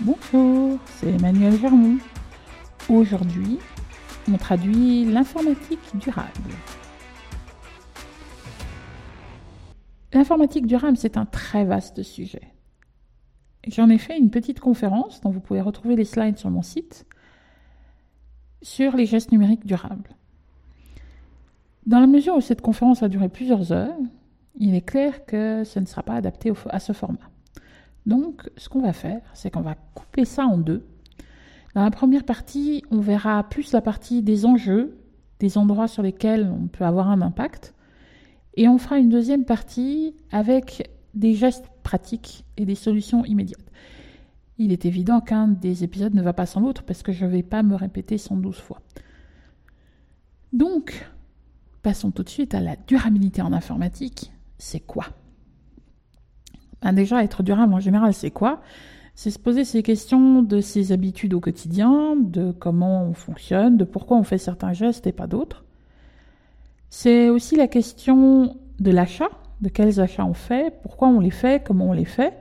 Bonjour, c'est Emmanuel Germond. Aujourd'hui, on traduit l'informatique durable. L'informatique durable, c'est un très vaste sujet. J'en ai fait une petite conférence, dont vous pouvez retrouver les slides sur mon site, sur les gestes numériques durables. Dans la mesure où cette conférence va durer plusieurs heures, il est clair que ce ne sera pas adapté à ce format. Donc, ce qu'on va faire, c'est qu'on va couper ça en deux. Dans la première partie, on verra plus la partie des enjeux, des endroits sur lesquels on peut avoir un impact. Et on fera une deuxième partie avec des gestes pratiques et des solutions immédiates. Il est évident qu'un des épisodes ne va pas sans l'autre parce que je ne vais pas me répéter 112 fois. Donc, passons tout de suite à la durabilité en informatique. C'est quoi ? Déjà, être durable en général, c'est quoi? C'est se poser ces questions de ses habitudes au quotidien, de comment on fonctionne, de pourquoi on fait certains gestes et pas d'autres. C'est aussi la question de l'achat, de quels achats on fait, pourquoi on les fait, comment on les fait,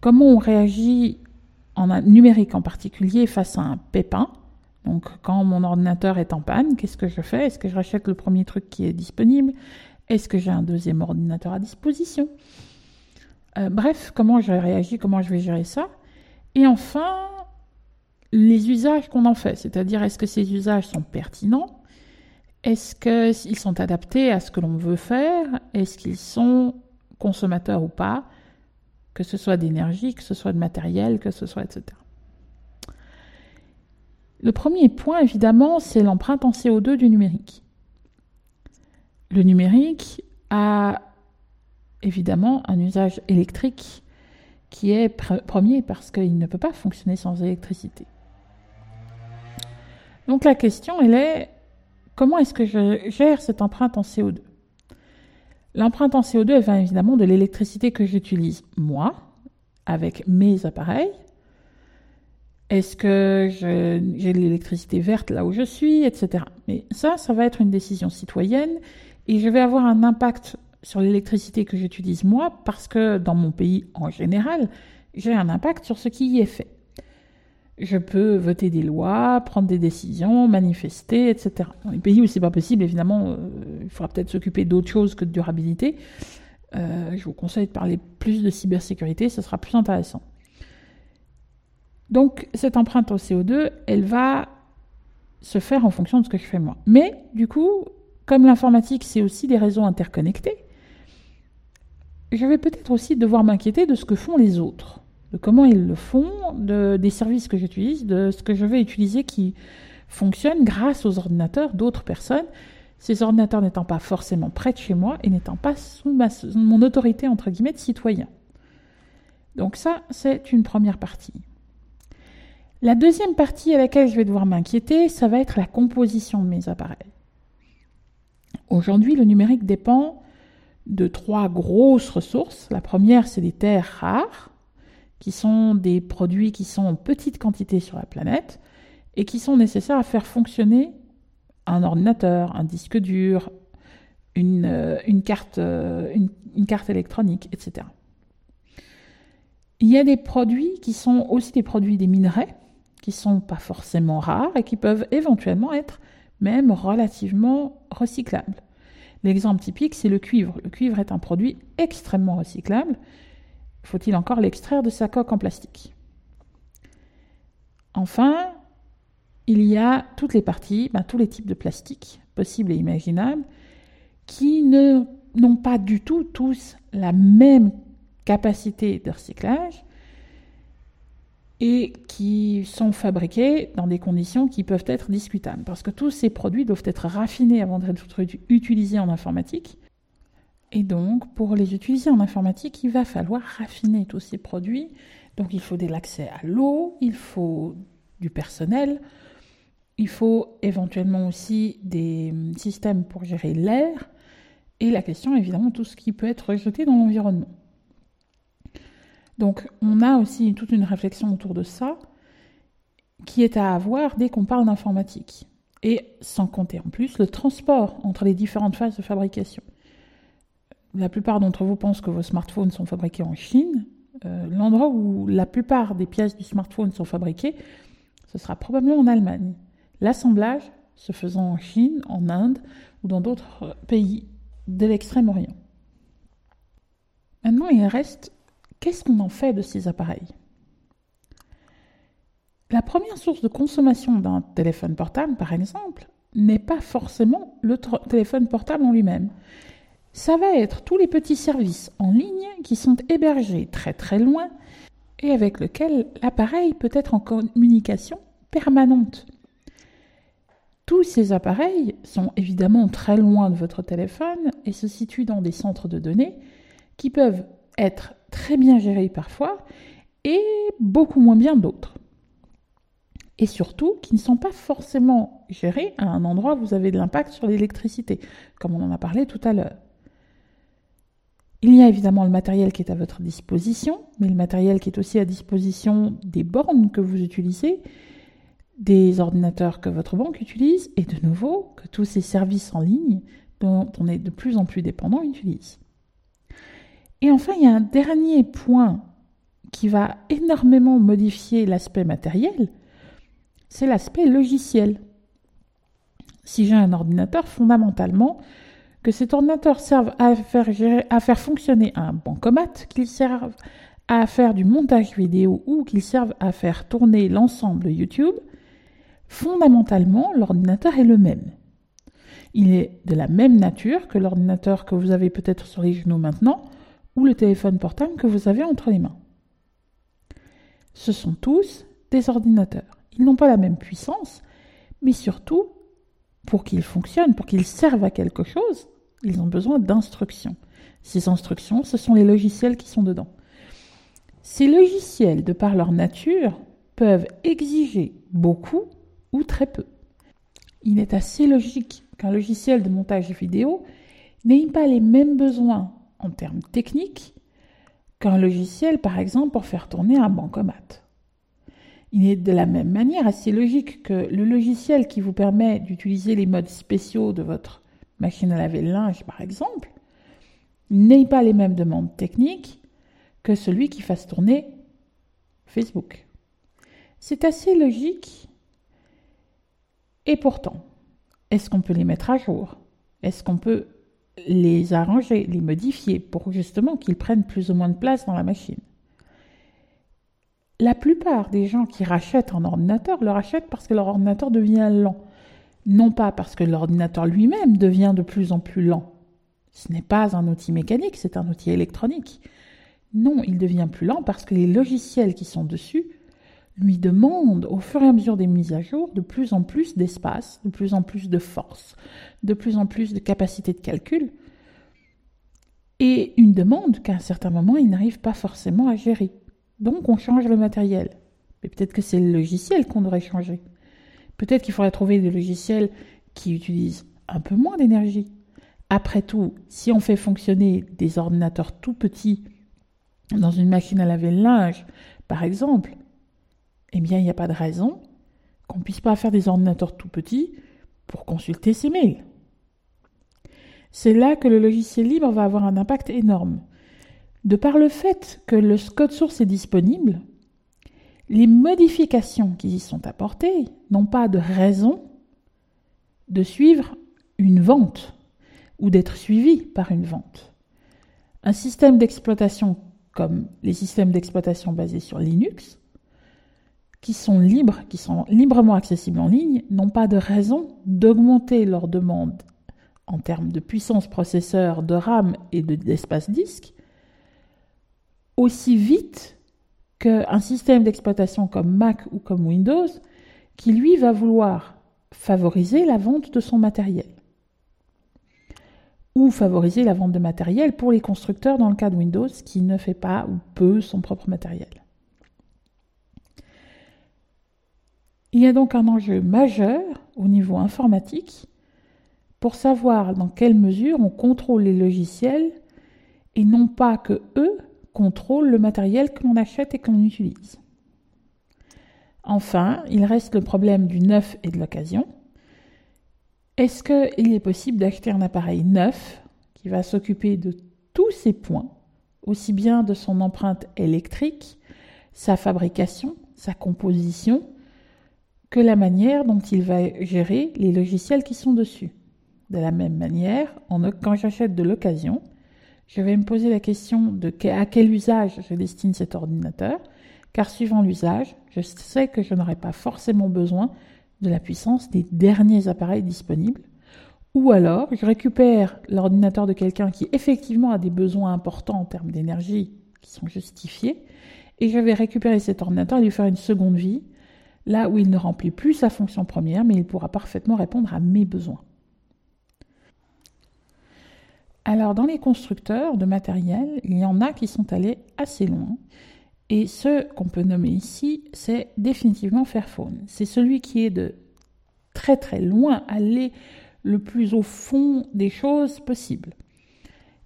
comment on réagit en numérique en particulier face à un pépin. Donc, quand mon ordinateur est en panne, qu'est-ce que je fais? Est-ce que je rachète le premier truc qui est disponible? Est-ce que j'ai un deuxième ordinateur à disposition? Bref, comment je réagis, comment je vais gérer ça. Et enfin, les usages qu'on en fait, c'est-à-dire est-ce que ces usages sont pertinents? Est-ce qu'ils sont adaptés à ce que l'on veut faire? Est-ce qu'ils sont consommateurs ou pas? Que ce soit d'énergie, que ce soit de matériel, que ce soit, etc. Le premier point, évidemment, c'est l'empreinte en CO2 du numérique. Le numérique a évidemment un usage électrique qui est premier parce qu'il ne peut pas fonctionner sans électricité. Donc la question, elle est, comment est-ce que je gère cette empreinte en CO2? L'empreinte en CO2, elle vient évidemment de l'électricité que j'utilise moi, avec mes appareils. Est-ce que j'ai de l'électricité verte là où je suis, etc. Mais ça va être une décision citoyenne et je vais avoir un impact sur l'électricité que j'utilise moi, parce que dans mon pays en général, j'ai un impact sur ce qui y est fait. Je peux voter des lois, prendre des décisions, manifester, etc. Dans les pays où c'est pas possible, évidemment, il faudra peut-être s'occuper d'autres choses que de durabilité. Je vous conseille de parler plus de cybersécurité, ce sera plus intéressant. Donc, cette empreinte au CO2, elle va se faire en fonction de ce que je fais moi. Mais, du coup, comme l'informatique, c'est aussi des réseaux interconnectés, je vais peut-être aussi devoir m'inquiéter de ce que font les autres, de comment ils le font, des services que j'utilise, de ce que je vais utiliser qui fonctionne grâce aux ordinateurs d'autres personnes, ces ordinateurs n'étant pas forcément près de chez moi et n'étant pas sous mon autorité, entre guillemets, de citoyen. Donc ça, c'est une première partie. La deuxième partie à laquelle je vais devoir m'inquiéter, ça va être la composition de mes appareils. Aujourd'hui, le numérique dépend de trois grosses ressources. La première, c'est des terres rares, qui sont des produits qui sont en petite quantité sur la planète et qui sont nécessaires à faire fonctionner un ordinateur, un disque dur, une carte électronique, etc. Il y a des produits qui sont aussi des produits des minerais, qui ne sont pas forcément rares et qui peuvent éventuellement être même relativement recyclables. L'exemple typique, c'est le cuivre. Le cuivre est un produit extrêmement recyclable. Faut-il encore l'extraire de sa coque en plastique? Enfin, il y a toutes les parties, tous les types de plastique possibles et imaginables qui n'ont pas du tout tous la même capacité de recyclage et qui sont fabriqués dans des conditions qui peuvent être discutables. Parce que tous ces produits doivent être raffinés avant d'être utilisés en informatique. Et donc, pour les utiliser en informatique, il va falloir raffiner tous ces produits. Donc, il faut de l'accès à l'eau, il faut du personnel, il faut éventuellement aussi des systèmes pour gérer l'air. Et la question, évidemment, tout ce qui peut être rejeté dans l'environnement. Donc, on a aussi toute une réflexion autour de ça qui est à avoir dès qu'on parle d'informatique. Et sans compter en plus le transport entre les différentes phases de fabrication. La plupart d'entre vous pensent que vos smartphones sont fabriqués en Chine. l'endroit où la plupart des pièces du smartphone sont fabriquées, ce sera probablement en Allemagne. L'assemblage se faisant en Chine, en Inde ou dans d'autres pays de l'Extrême-Orient. Maintenant, il reste, qu'est-ce qu'on en fait de ces appareils ? La première source de consommation d'un téléphone portable, par exemple, n'est pas forcément le téléphone portable en lui-même. Ça va être tous les petits services en ligne qui sont hébergés très très loin et avec lesquels l'appareil peut être en communication permanente. Tous ces appareils sont évidemment très loin de votre téléphone et se situent dans des centres de données qui peuvent être très bien gérés parfois et beaucoup moins bien d'autres. Et surtout, qui ne sont pas forcément gérés à un endroit où vous avez de l'impact sur l'électricité, comme on en a parlé tout à l'heure. Il y a évidemment le matériel qui est à votre disposition, mais le matériel qui est aussi à disposition des bornes que vous utilisez, des ordinateurs que votre banque utilise, et de nouveau, que tous ces services en ligne dont on est de plus en plus dépendant utilisent. Et enfin, il y a un dernier point qui va énormément modifier l'aspect matériel, c'est l'aspect logiciel. Si j'ai un ordinateur, fondamentalement, que cet ordinateur serve à faire fonctionner un bancomat, qu'il serve à faire du montage vidéo ou qu'il serve à faire tourner l'ensemble YouTube, fondamentalement, l'ordinateur est le même. Il est de la même nature que l'ordinateur que vous avez peut-être sur les genoux maintenant ou le téléphone portable que vous avez entre les mains. Ce sont tous des ordinateurs. Ils n'ont pas la même puissance, mais surtout, pour qu'ils fonctionnent, pour qu'ils servent à quelque chose, ils ont besoin d'instructions. Ces instructions, ce sont les logiciels qui sont dedans. Ces logiciels, de par leur nature, peuvent exiger beaucoup ou très peu. Il est assez logique qu'un logiciel de montage vidéo n'ait pas les mêmes besoins en termes techniques qu'un logiciel, par exemple, pour faire tourner un bancomat. Il est de la même manière assez logique que le logiciel qui vous permet d'utiliser les modes spéciaux de votre machine à laver le linge, par exemple, n'ait pas les mêmes demandes techniques que celui qui fasse tourner Facebook. C'est assez logique. Et pourtant, est-ce qu'on peut les mettre à jour ? Est-ce qu'on peut les arranger, les modifier pour justement qu'ils prennent plus ou moins de place dans la machine ? La plupart des gens qui rachètent un ordinateur le rachètent parce que leur ordinateur devient lent, non pas parce que l'ordinateur lui-même devient de plus en plus lent. Ce n'est pas un outil mécanique, c'est un outil électronique. Non, il devient plus lent parce que les logiciels qui sont dessus lui demandent, au fur et à mesure des mises à jour, de plus en plus d'espace, de plus en plus de force, de plus en plus de capacité de calcul, et une demande qu'à un certain moment, ils n'arrivent pas forcément à gérer. Donc, on change le matériel. Mais peut-être que c'est le logiciel qu'on devrait changer. Peut-être qu'il faudrait trouver des logiciels qui utilisent un peu moins d'énergie. Après tout, si on fait fonctionner des ordinateurs tout petits dans une machine à laver le linge, par exemple, eh bien, il n'y a pas de raison qu'on ne puisse pas faire des ordinateurs tout petits pour consulter ses mails. C'est là que le logiciel libre va avoir un impact énorme. De par le fait que le code source est disponible, les modifications qui y sont apportées n'ont pas de raison de suivre une vente ou d'être suivies par une vente. Un système d'exploitation comme les systèmes d'exploitation basés sur Linux, qui sont libres, qui sont librement accessibles en ligne, n'ont pas de raison d'augmenter leur demande en termes de puissance processeur, de RAM et d'espace disque, aussi vite qu'un système d'exploitation comme Mac ou comme Windows, qui lui va vouloir favoriser la vente de son matériel. Ou favoriser la vente de matériel pour les constructeurs dans le cas de Windows, qui ne fait pas ou peu son propre matériel. Il y a donc un enjeu majeur au niveau informatique pour savoir dans quelle mesure on contrôle les logiciels et non pas que eux contrôle le matériel que l'on achète et que l'on utilise. Enfin, il reste le problème du neuf et de l'occasion. Est-ce qu'il est possible d'acheter un appareil neuf qui va s'occuper de tous ces points aussi bien de son empreinte électrique, sa fabrication, sa composition, que la manière dont il va gérer les logiciels qui sont dessus. De la même manière, quand j'achète de l'occasion, je vais me poser la question de à quel usage je destine cet ordinateur, car suivant l'usage, je sais que je n'aurai pas forcément besoin de la puissance des derniers appareils disponibles, ou alors je récupère l'ordinateur de quelqu'un qui effectivement a des besoins importants en termes d'énergie qui sont justifiés, et je vais récupérer cet ordinateur et lui faire une seconde vie, là où il ne remplit plus sa fonction première, mais il pourra parfaitement répondre à mes besoins. Alors dans les constructeurs de matériel, il y en a qui sont allés assez loin, et ce qu'on peut nommer ici, c'est définitivement Fairphone. C'est celui qui est de très très loin allé le plus au fond des choses possibles.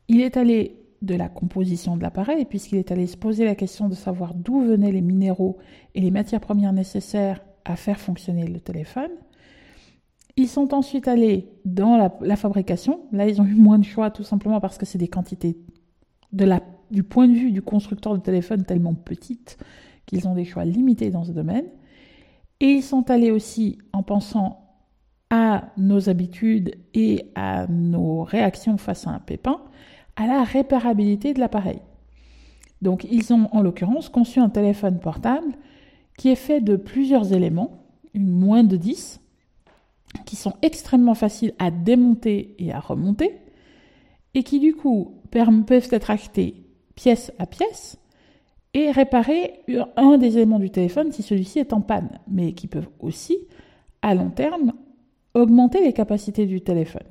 Il est allé de la composition de l'appareil, puisqu'il est allé se poser la question de savoir d'où venaient les minéraux et les matières premières nécessaires à faire fonctionner le téléphone. Ils sont ensuite allés dans la fabrication. Là, ils ont eu moins de choix, tout simplement parce que c'est des quantités du point de vue du constructeur de téléphone tellement petites qu'ils ont des choix limités dans ce domaine. Et ils sont allés aussi en pensant à nos habitudes et à nos réactions face à un pépin, à la réparabilité de l'appareil. Donc, ils ont en l'occurrence conçu un téléphone portable qui est fait de plusieurs éléments, moins de 10, qui sont extrêmement faciles à démonter et à remonter, et qui du coup peuvent être achetés pièce à pièce et réparer un des éléments du téléphone si celui-ci est en panne, mais qui peuvent aussi, à long terme, augmenter les capacités du téléphone.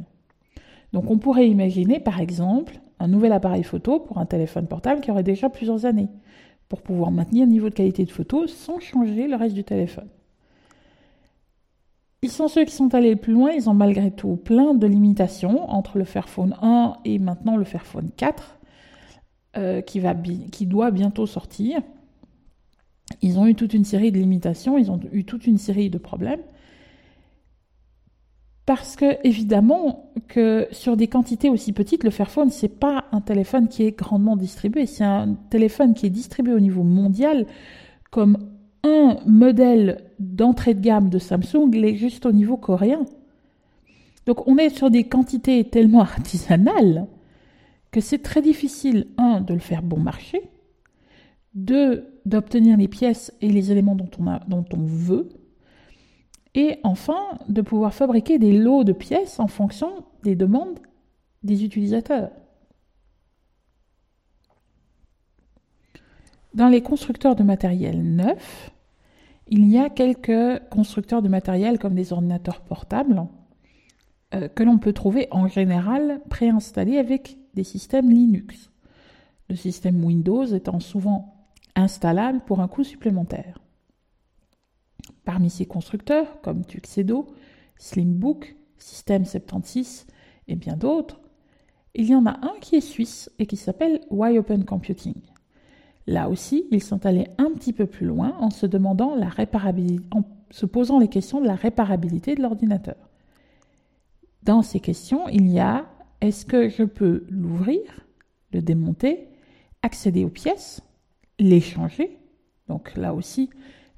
Donc on pourrait imaginer par exemple un nouvel appareil photo pour un téléphone portable qui aurait déjà plusieurs années, pour pouvoir maintenir un niveau de qualité de photo sans changer le reste du téléphone. Ils sont ceux qui sont allés le plus loin, ils ont malgré tout plein de limitations entre le Fairphone 1 et maintenant le Fairphone 4 qui doit bientôt sortir. Ils ont eu toute une série de limitations, ils ont eu toute une série de problèmes parce que évidemment que sur des quantités aussi petites, le Fairphone c'est pas un téléphone qui est grandement distribué, c'est un téléphone qui est distribué au niveau mondial comme un modèle d'entrée de gamme de Samsung, il est juste au niveau coréen. Donc on est sur des quantités tellement artisanales que c'est très difficile, un, de le faire bon marché, deux, d'obtenir les pièces et les éléments dont on veut, et enfin, de pouvoir fabriquer des lots de pièces en fonction des demandes des utilisateurs. Dans les constructeurs de matériel neufs, il y a quelques constructeurs de matériel comme des ordinateurs portables que l'on peut trouver en général préinstallés avec des systèmes Linux. Le système Windows étant souvent installable pour un coût supplémentaire. Parmi ces constructeurs, comme Tuxedo, Slimbook, System76 et bien d'autres, il y en a un qui est suisse et qui s'appelle Why Open Computing. Là aussi, ils sont allés un petit peu plus loin en se demandant en se posant les questions de la réparabilité de l'ordinateur. Dans ces questions, il y a est-ce que je peux l'ouvrir, le démonter, accéder aux pièces, les changer. Donc là aussi,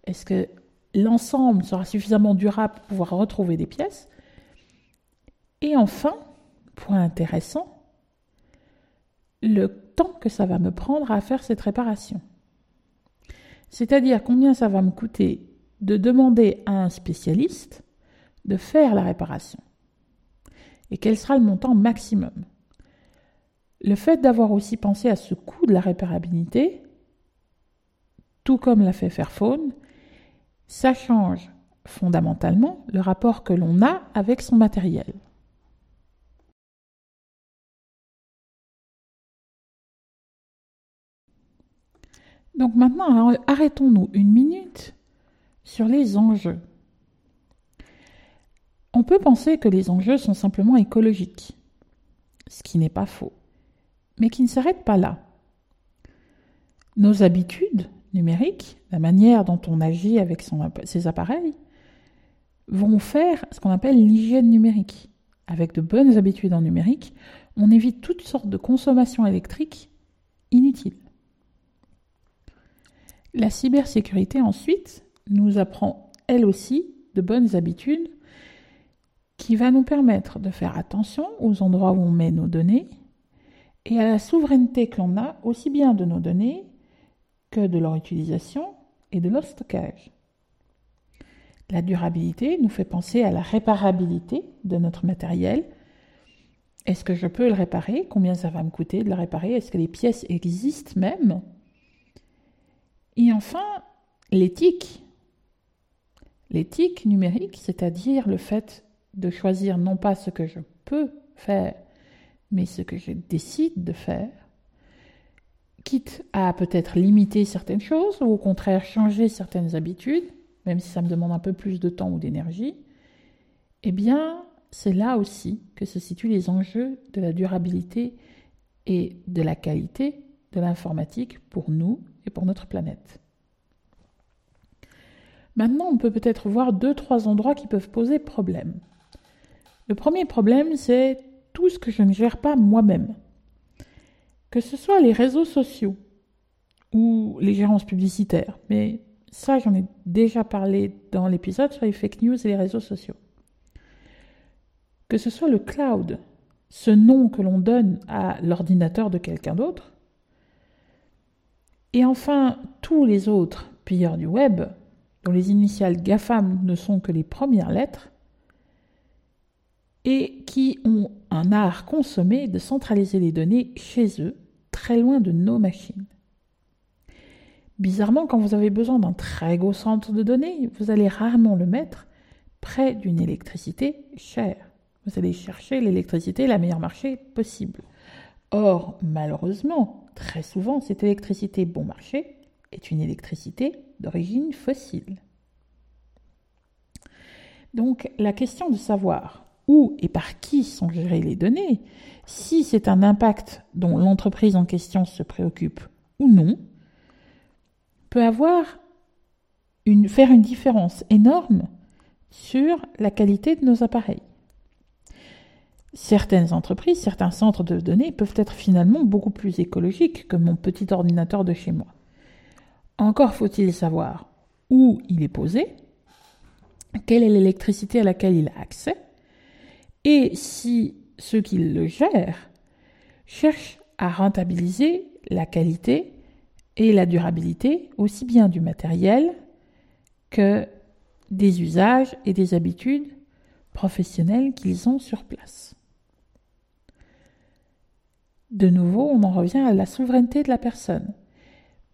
est-ce que l'ensemble sera suffisamment durable pour pouvoir retrouver des pièces? Et enfin, point intéressant, le temps que ça va me prendre à faire cette réparation. C'est-à-dire combien ça va me coûter de demander à un spécialiste de faire la réparation. Et quel sera le montant maximum. Le fait d'avoir aussi pensé à ce coût de la réparabilité, tout comme l'a fait Fairphone, ça change fondamentalement le rapport que l'on a avec son matériel. Donc maintenant, arrêtons-nous une minute sur les enjeux. On peut penser que les enjeux sont simplement écologiques, ce qui n'est pas faux, mais qui ne s'arrête pas là. Nos habitudes numériques, la manière dont on agit avec ses appareils, vont faire ce qu'on appelle l'hygiène numérique. Avec de bonnes habitudes en numérique, on évite toutes sortes de consommations électriques inutile. La cybersécurité, ensuite, nous apprend, elle aussi, de bonnes habitudes qui va nous permettre de faire attention aux endroits où on met nos données et à la souveraineté que l'on a, aussi bien de nos données que de leur utilisation et de leur stockage. La durabilité nous fait penser à la réparabilité de notre matériel. Est-ce que je peux le réparer? Combien ça va me coûter de le réparer? Est-ce que les pièces existent même? Et enfin, l'éthique. L'éthique numérique, c'est-à-dire le fait de choisir non pas ce que je peux faire, mais ce que je décide de faire, quitte à peut-être limiter certaines choses, ou au contraire changer certaines habitudes, même si ça me demande un peu plus de temps ou d'énergie, eh bien, c'est là aussi que se situent les enjeux de la durabilité et de la qualité de l'informatique pour nous et pour notre planète. Maintenant, on peut peut-être voir deux, trois endroits qui peuvent poser problème. Le premier problème, c'est tout ce que je ne gère pas moi-même. Que ce soit les réseaux sociaux ou les gérances publicitaires, mais ça, j'en ai déjà parlé dans l'épisode sur les fake news et les réseaux sociaux. Que ce soit le cloud, ce nom que l'on donne à l'ordinateur de quelqu'un d'autre, et enfin tous les autres pilleurs du web, dont les initiales GAFAM ne sont que les premières lettres, et qui ont un art consommé de centraliser les données chez eux, très loin de nos machines. Bizarrement, quand vous avez besoin d'un très gros centre de données, vous allez rarement le mettre près d'une électricité chère. Vous allez chercher l'électricité la meilleure marché possible. Or, malheureusement, très souvent, cette électricité bon marché est une électricité d'origine fossile. Donc, la question de savoir où et par qui sont gérées les données, si c'est un impact dont l'entreprise en question se préoccupe ou non, peut faire une différence énorme sur la qualité de nos appareils. Certaines entreprises, certains centres de données peuvent être finalement beaucoup plus écologiques que mon petit ordinateur de chez moi. Encore faut-il savoir où il est posé, quelle est l'électricité à laquelle il a accès, et si ceux qui le gèrent cherchent à rentabiliser la qualité et la durabilité aussi bien du matériel que des usages et des habitudes professionnelles qu'ils ont sur place. De nouveau, on en revient à la souveraineté de la personne.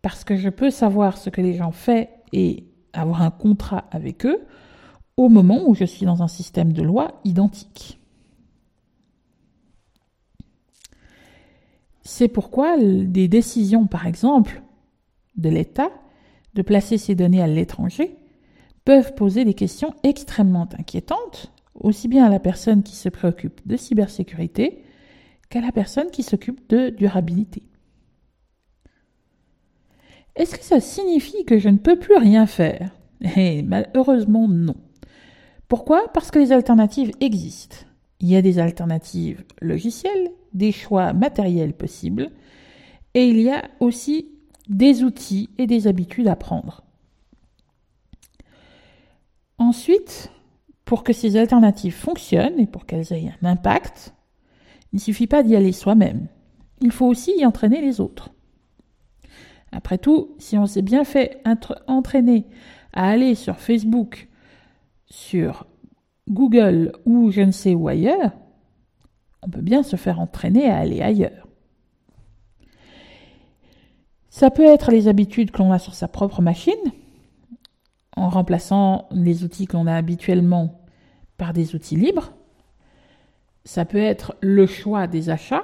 Parce que je peux savoir ce que les gens font et avoir un contrat avec eux au moment où je suis dans un système de loi identique. C'est pourquoi des décisions, par exemple, de l'État, de placer ces données à l'étranger, peuvent poser des questions extrêmement inquiétantes, aussi bien à la personne qui se préoccupe de cybersécurité qu'à la personne qui s'occupe de durabilité. Est-ce que ça signifie que je ne peux plus rien faire? Malheureusement, non. Pourquoi? Parce que les alternatives existent. Il y a des alternatives logicielles, des choix matériels possibles, et il y a aussi des outils et des habitudes à prendre. Ensuite, pour que ces alternatives fonctionnent et pour qu'elles aient un impact, il ne suffit pas d'y aller soi-même. Il faut aussi y entraîner les autres. Après tout, si on s'est bien fait entraîner à aller sur Facebook, sur Google ou je ne sais où ailleurs, on peut bien se faire entraîner à aller ailleurs. Ça peut être les habitudes que l'on a sur sa propre machine, en remplaçant les outils que l'on a habituellement par des outils libres. Ça peut être le choix des achats.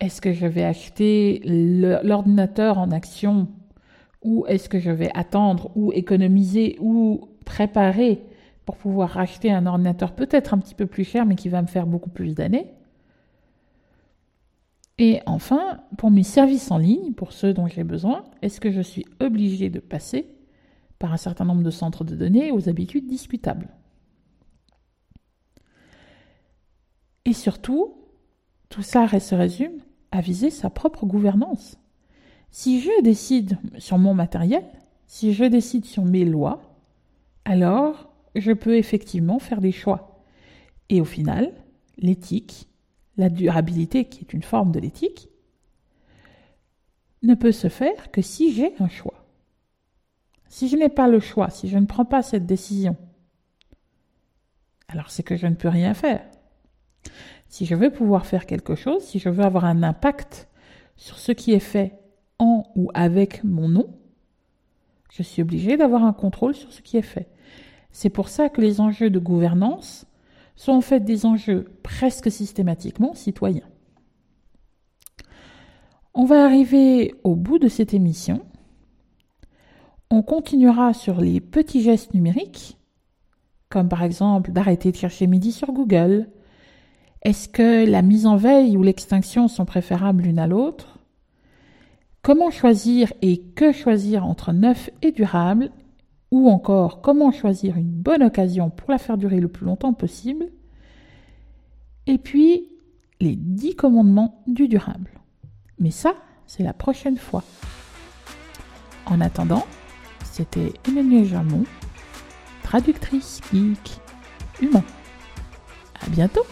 Est-ce que je vais acheter l'ordinateur en action ou est-ce que je vais attendre ou économiser ou préparer pour pouvoir racheter un ordinateur peut-être un petit peu plus cher, mais qui va me faire beaucoup plus d'années. Et enfin, pour mes services en ligne, pour ceux dont j'ai besoin, est-ce que je suis obligée de passer par un certain nombre de centres de données aux habitudes discutables? Et surtout, tout ça se résume à viser sa propre gouvernance. Si je décide sur mon matériel, si je décide sur mes lois, alors je peux effectivement faire des choix. Et au final, l'éthique, la durabilité qui est une forme de l'éthique, ne peut se faire que si j'ai un choix. Si je n'ai pas le choix, si je ne prends pas cette décision, alors c'est que je ne peux rien faire. Si je veux pouvoir faire quelque chose, si je veux avoir un impact sur ce qui est fait en ou avec mon nom, je suis obligé d'avoir un contrôle sur ce qui est fait. C'est pour ça que les enjeux de gouvernance sont en fait des enjeux presque systématiquement citoyens. On va arriver au bout de cette émission. On continuera sur les petits gestes numériques, comme par exemple d'arrêter de chercher midi sur Google. Est-ce que la mise en veille ou l'extinction sont préférables l'une à l'autre ? Comment choisir et que choisir entre neuf et durable ? Ou encore, comment choisir une bonne occasion pour la faire durer le plus longtemps possible ? Et puis, les 10 commandements du durable. Mais ça, c'est la prochaine fois. En attendant, c'était Emmanuel Germond, traductrice geek humain. À bientôt !